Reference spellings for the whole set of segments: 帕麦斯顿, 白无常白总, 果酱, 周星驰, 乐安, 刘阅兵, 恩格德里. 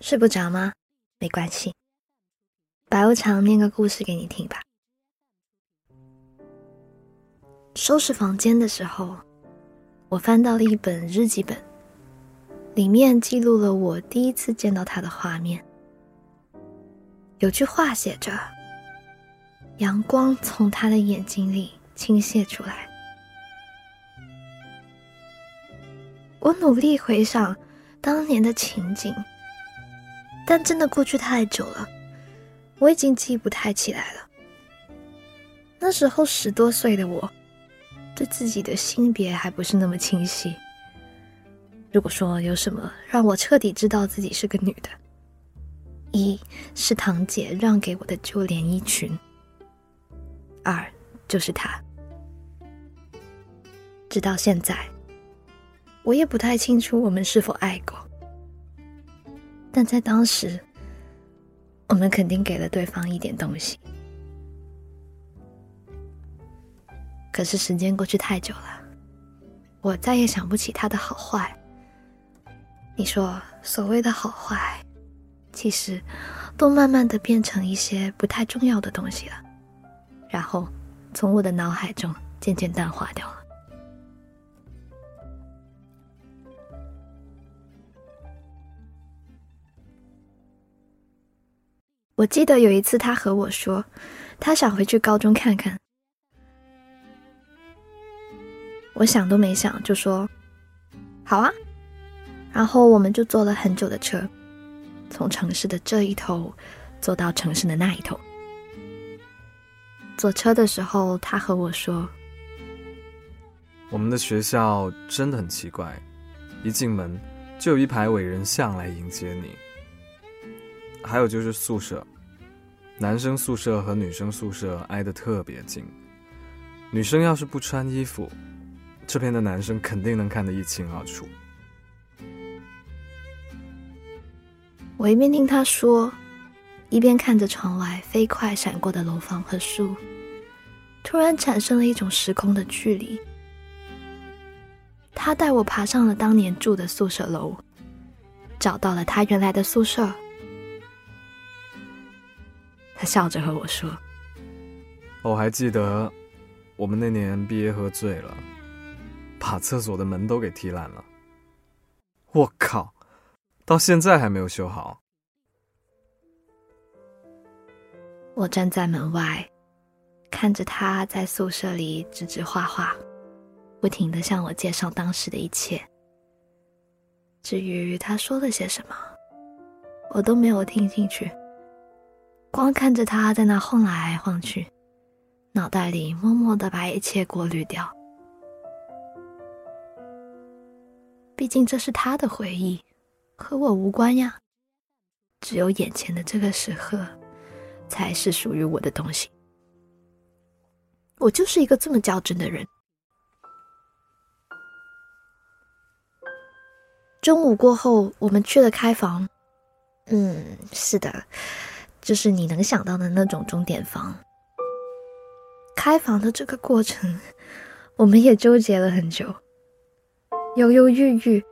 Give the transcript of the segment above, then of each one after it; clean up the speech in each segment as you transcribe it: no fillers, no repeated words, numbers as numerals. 睡不着吗？没关系，白无常念个故事给你听吧。收拾房间的时候，我翻到了一本日记本，里面记录了我第一次见到他的画面。有句话写着，阳光从他的眼睛里倾泻出来。我努力回想当年的情景，但真的过去太久了，我已经记不太起来了。那时候10多岁的我，对自己的性别还不是那么清晰。如果说有什么让我彻底知道自己是个女的，一是堂姐让给我的旧连衣裙，二就是她。直到现在，我也不太清楚我们是否爱过，但在当时，我们肯定给了对方一点东西。可是时间过去太久了，我再也想不起他的好坏。你说所谓的好坏，其实都慢慢的变成一些不太重要的东西了，然后从我的脑海中渐渐淡化掉了。我记得有一次他和我说，他想回去高中看看。我想都没想就说好啊，然后我们就坐了很久的车，从城市的这一头坐到城市的那一头。坐车的时候他和我说，我们的学校真的很奇怪，一进门就有一排伟人像来迎接你。还有就是宿舍，男生宿舍和女生宿舍挨得特别近，女生要是不穿衣服，这边的男生肯定能看得一清二楚。我一边听他说，一边看着窗外飞快闪过的楼房和树，突然产生了一种时空的距离。他带我爬上了当年住的宿舍楼，找到了他原来的宿舍。他笑着和我说，我还记得我们那年毕业喝醉了，把厕所的门都给踢烂了。我靠，到现在还没有修好。我站在门外，看着他在宿舍里指指画画，不停地向我介绍当时的一切。至于他说了些什么，我都没有听进去，光看着他在那晃来晃去，脑袋里默默地把一切过滤掉。毕竟这是他的回忆，和我无关呀。只有眼前的这个时刻，才是属于我的东西。我就是一个这么较真的人。中午过后，我们去了开房。是的，就是你能想到的那种钟点房。开房的这个过程，我们也纠结了很久，犹犹豫豫，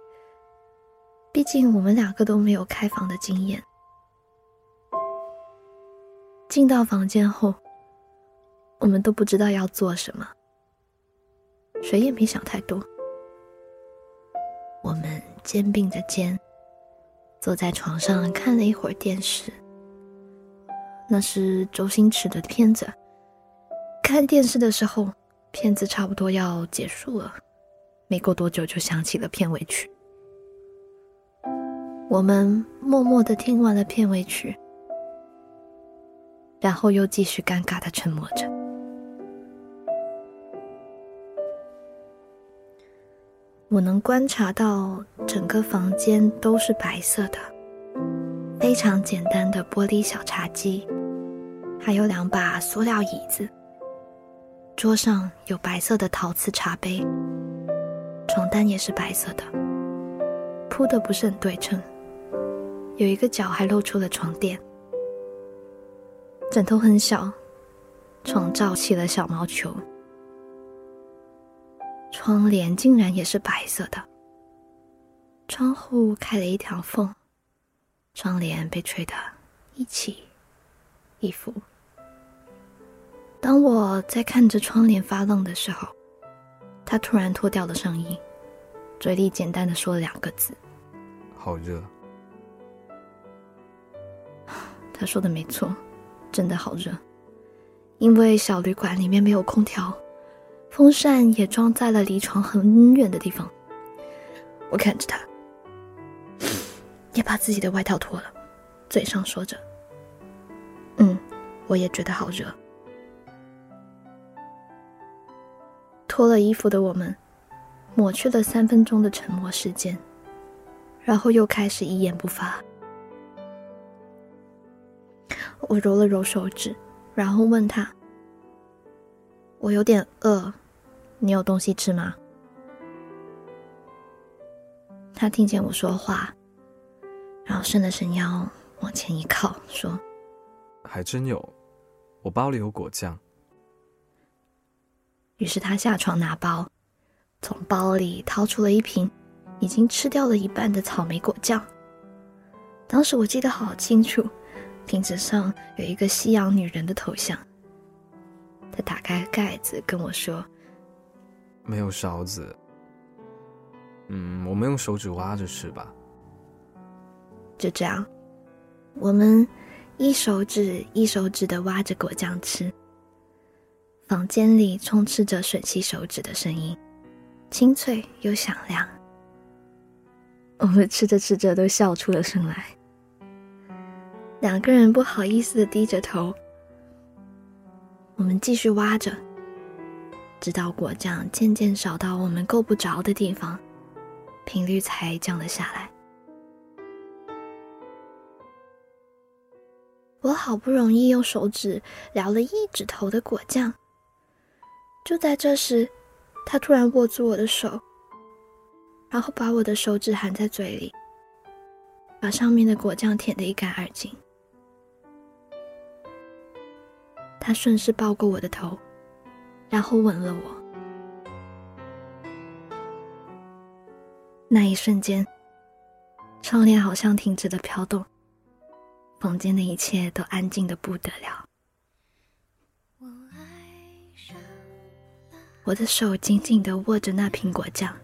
毕竟我们两个都没有开房的经验。进到房间后，我们都不知道要做什么，谁也没想太多。我们肩并着肩，坐在床上看了一会儿电视，那是周星驰的片子。看电视的时候，片子差不多要结束了，没过多久就响起了片尾曲。我们默默地听完了片尾曲，然后又继续尴尬地沉默着。我能观察到整个房间都是白色的，非常简单的玻璃小茶几，还有2把塑料椅子，桌上有白色的陶瓷茶杯，床单也是白色的，铺的不是很对称，有一个角还露出了床垫。枕头很小，床罩起了小毛球，窗帘竟然也是白色的，窗户开了一条缝，窗帘被吹得一起一伏。当我在看着窗帘发愣的时候，他突然脱掉了上衣，嘴里简单的说了2个字：好热。他说的没错，真的好热，因为小旅馆里面没有空调，风扇也装在了离床很远的地方。我看着他，也把自己的外套脱了，嘴上说着：我也觉得好热。脱了衣服的我们抹去了3分钟的沉默时间，然后又开始一言不发。我揉了揉手指，然后问他：我有点饿，你有东西吃吗？他听见我说话，然后伸了伸腰往前一靠，说：还真有，我包里有果酱。于是他下床拿包，从包里掏出了一瓶已经吃掉了一半的草莓果酱。当时我记得好清楚，瓶子上有一个西洋女人的头像。他打开盖子跟我说：没有勺子，我们用手指挖着吃吧。就这样，我们一手指一手指地挖着果酱吃。房间里充斥着吮吸手指的声音，清脆又响亮。我们吃着吃着都笑出了声来，2个人不好意思地低着头。我们继续挖着，直到果酱渐渐少到我们够不着的地方，频率才降了下来。我好不容易用手指撩了1指头的果酱。就在这时，他突然握住我的手，然后把我的手指含在嘴里，把上面的果酱舔得一干二净。他顺势抱过我的头，然后吻了我。那一瞬间，窗帘好像停止了飘动，房间的一切都安静得不得了。我的手紧紧地握着那瓶果酱，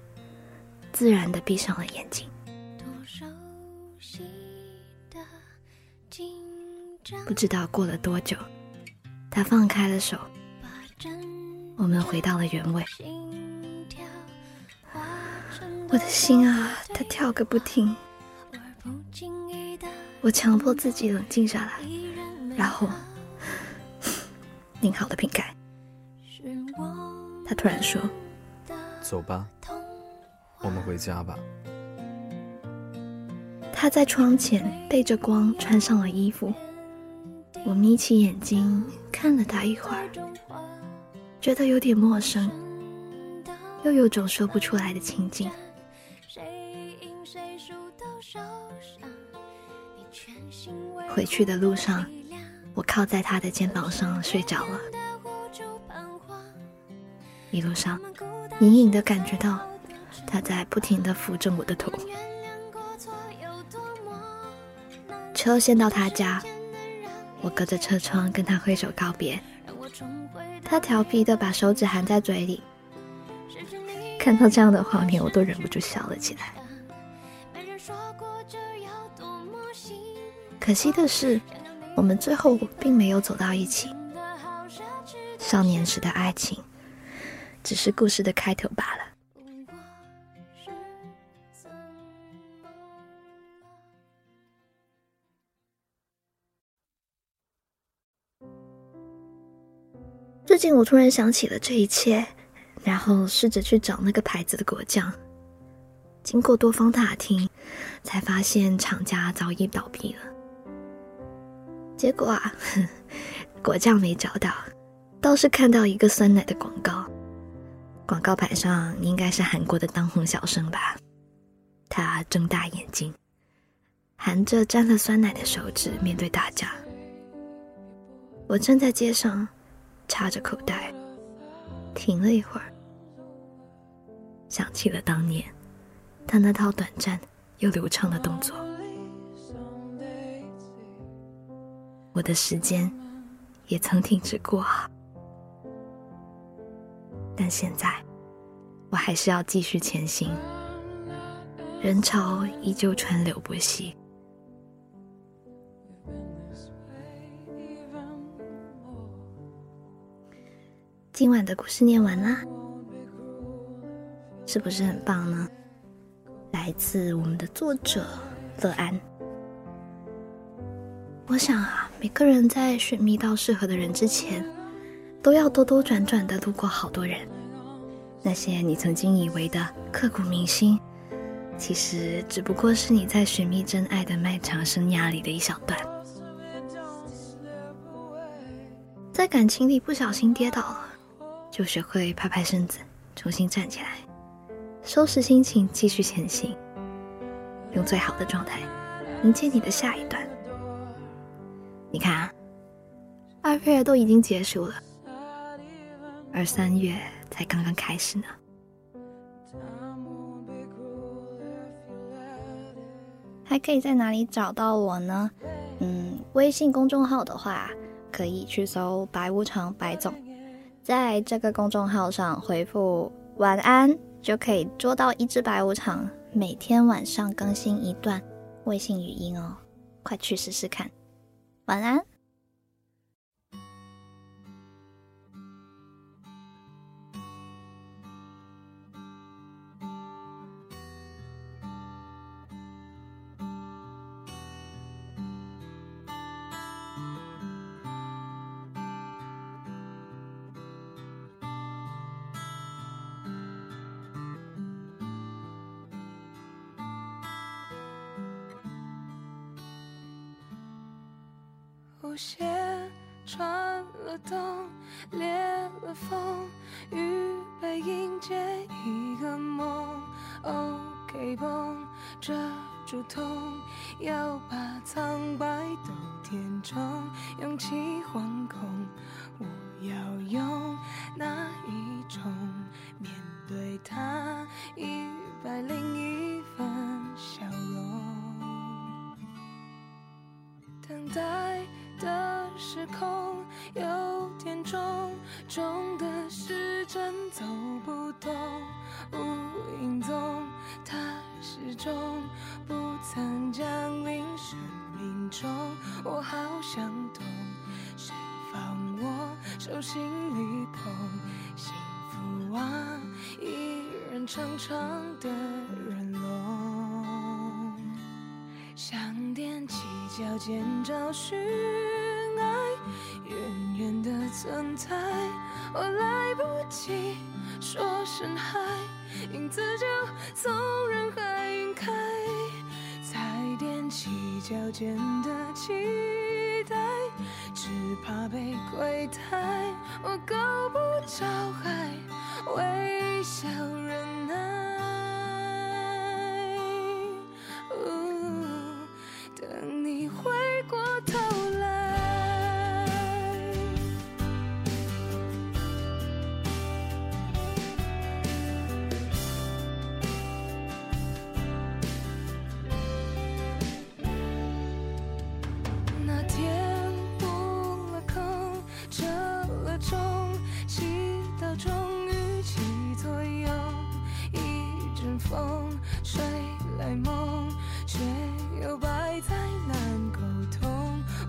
自然地闭上了眼睛。不知道过了多久，他放开了手，我们回到了原位。我的心啊，它跳个不停。我强迫自己冷静下来，然后拧好了瓶盖。他突然说：走吧，我们回家吧。他在窗前背着光穿上了衣服。我眯起眼睛看了他一会儿，觉得有点陌生，又有种说不出来的情景。回去的路上，我靠在他的肩膀上睡着了。一路上，隐隐地感觉到他在不停地扶着我的头。车先到他家，我隔着车窗跟他挥手告别。他调皮地把手指含在嘴里，看到这样的画面，我都忍不住笑了起来。可惜的是，我们最后并没有走到一起。少年时的爱情，只是故事的开头罢了。最近我突然想起了这一切，然后试着去找那个牌子的果酱。经过多方打听，才发现厂家早已倒闭了。结果啊，果酱没找到，倒是看到一个酸奶的广告。广告牌上应该是韩国的当红小生吧。他睁大眼睛，含着沾了酸奶的手指面对大家。我站在街上，插着口袋，停了一会儿，想起了当年他那套短暂又流畅的动作。我的时间也曾停止过，但现在我还是要继续前行。人潮依旧川流不息，今晚的故事念完啦，是不是很棒呢？来自我们的作者乐安。我想啊，每个人在寻觅到适合的人之前，都要兜兜转转地路过好多人。那些你曾经以为的刻骨铭心，其实只不过是你在寻觅真爱的漫长生涯里的一小段。在感情里不小心跌倒了，就学会拍拍身子，重新站起来，收拾心情，继续前行，用最好的状态迎接你的下一段。你看啊，2月都已经结束了，而3月才刚刚开始呢。还可以在哪里找到我呢？微信公众号的话，可以去搜白无常白总，在这个公众号上回复晚安，就可以捉到一只白无常，每天晚上更新一段微信语音哦，快去试试看。晚安。无邪穿了洞，裂了缝，预备迎接一个梦。OK 绷遮住痛，要把苍白都填充，勇气惶恐，我要用哪一种面对它？101分笑容，等待的时空有点重，重的是真走不动，无影踪，它始终不曾降临生命中。我好想懂，谁放我手心里捧幸福啊，依然长长的人龙，想踮起脚尖找寻远远的存在，我来不及说声嗨，影子就从人海晕开，才踮起脚尖的期待，只怕被亏待，我够不着海，微笑忍耐。等你回过头来，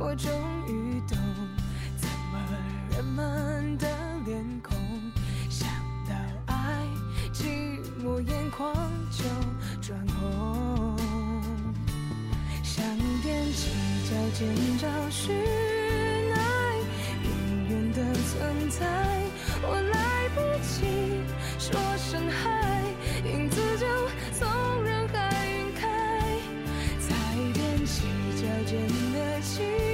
我终于懂怎么人们的脸孔，想到爱，寂寞眼眶就转红，想踮起脚尖找寻爱，远远的存在，我来不及说声嗨，影子就从人海晕开，才踮起脚尖的期。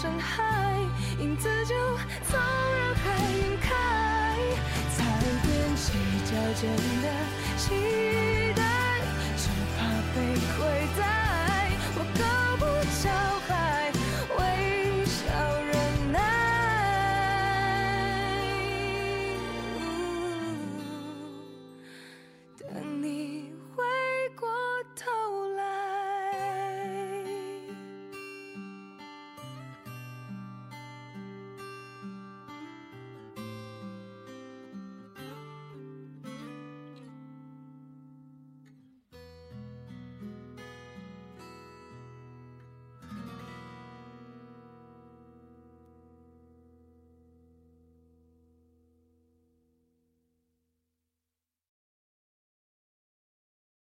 深海，影子就从人海晕开，才踮起脚尖的期待，只怕被亏待。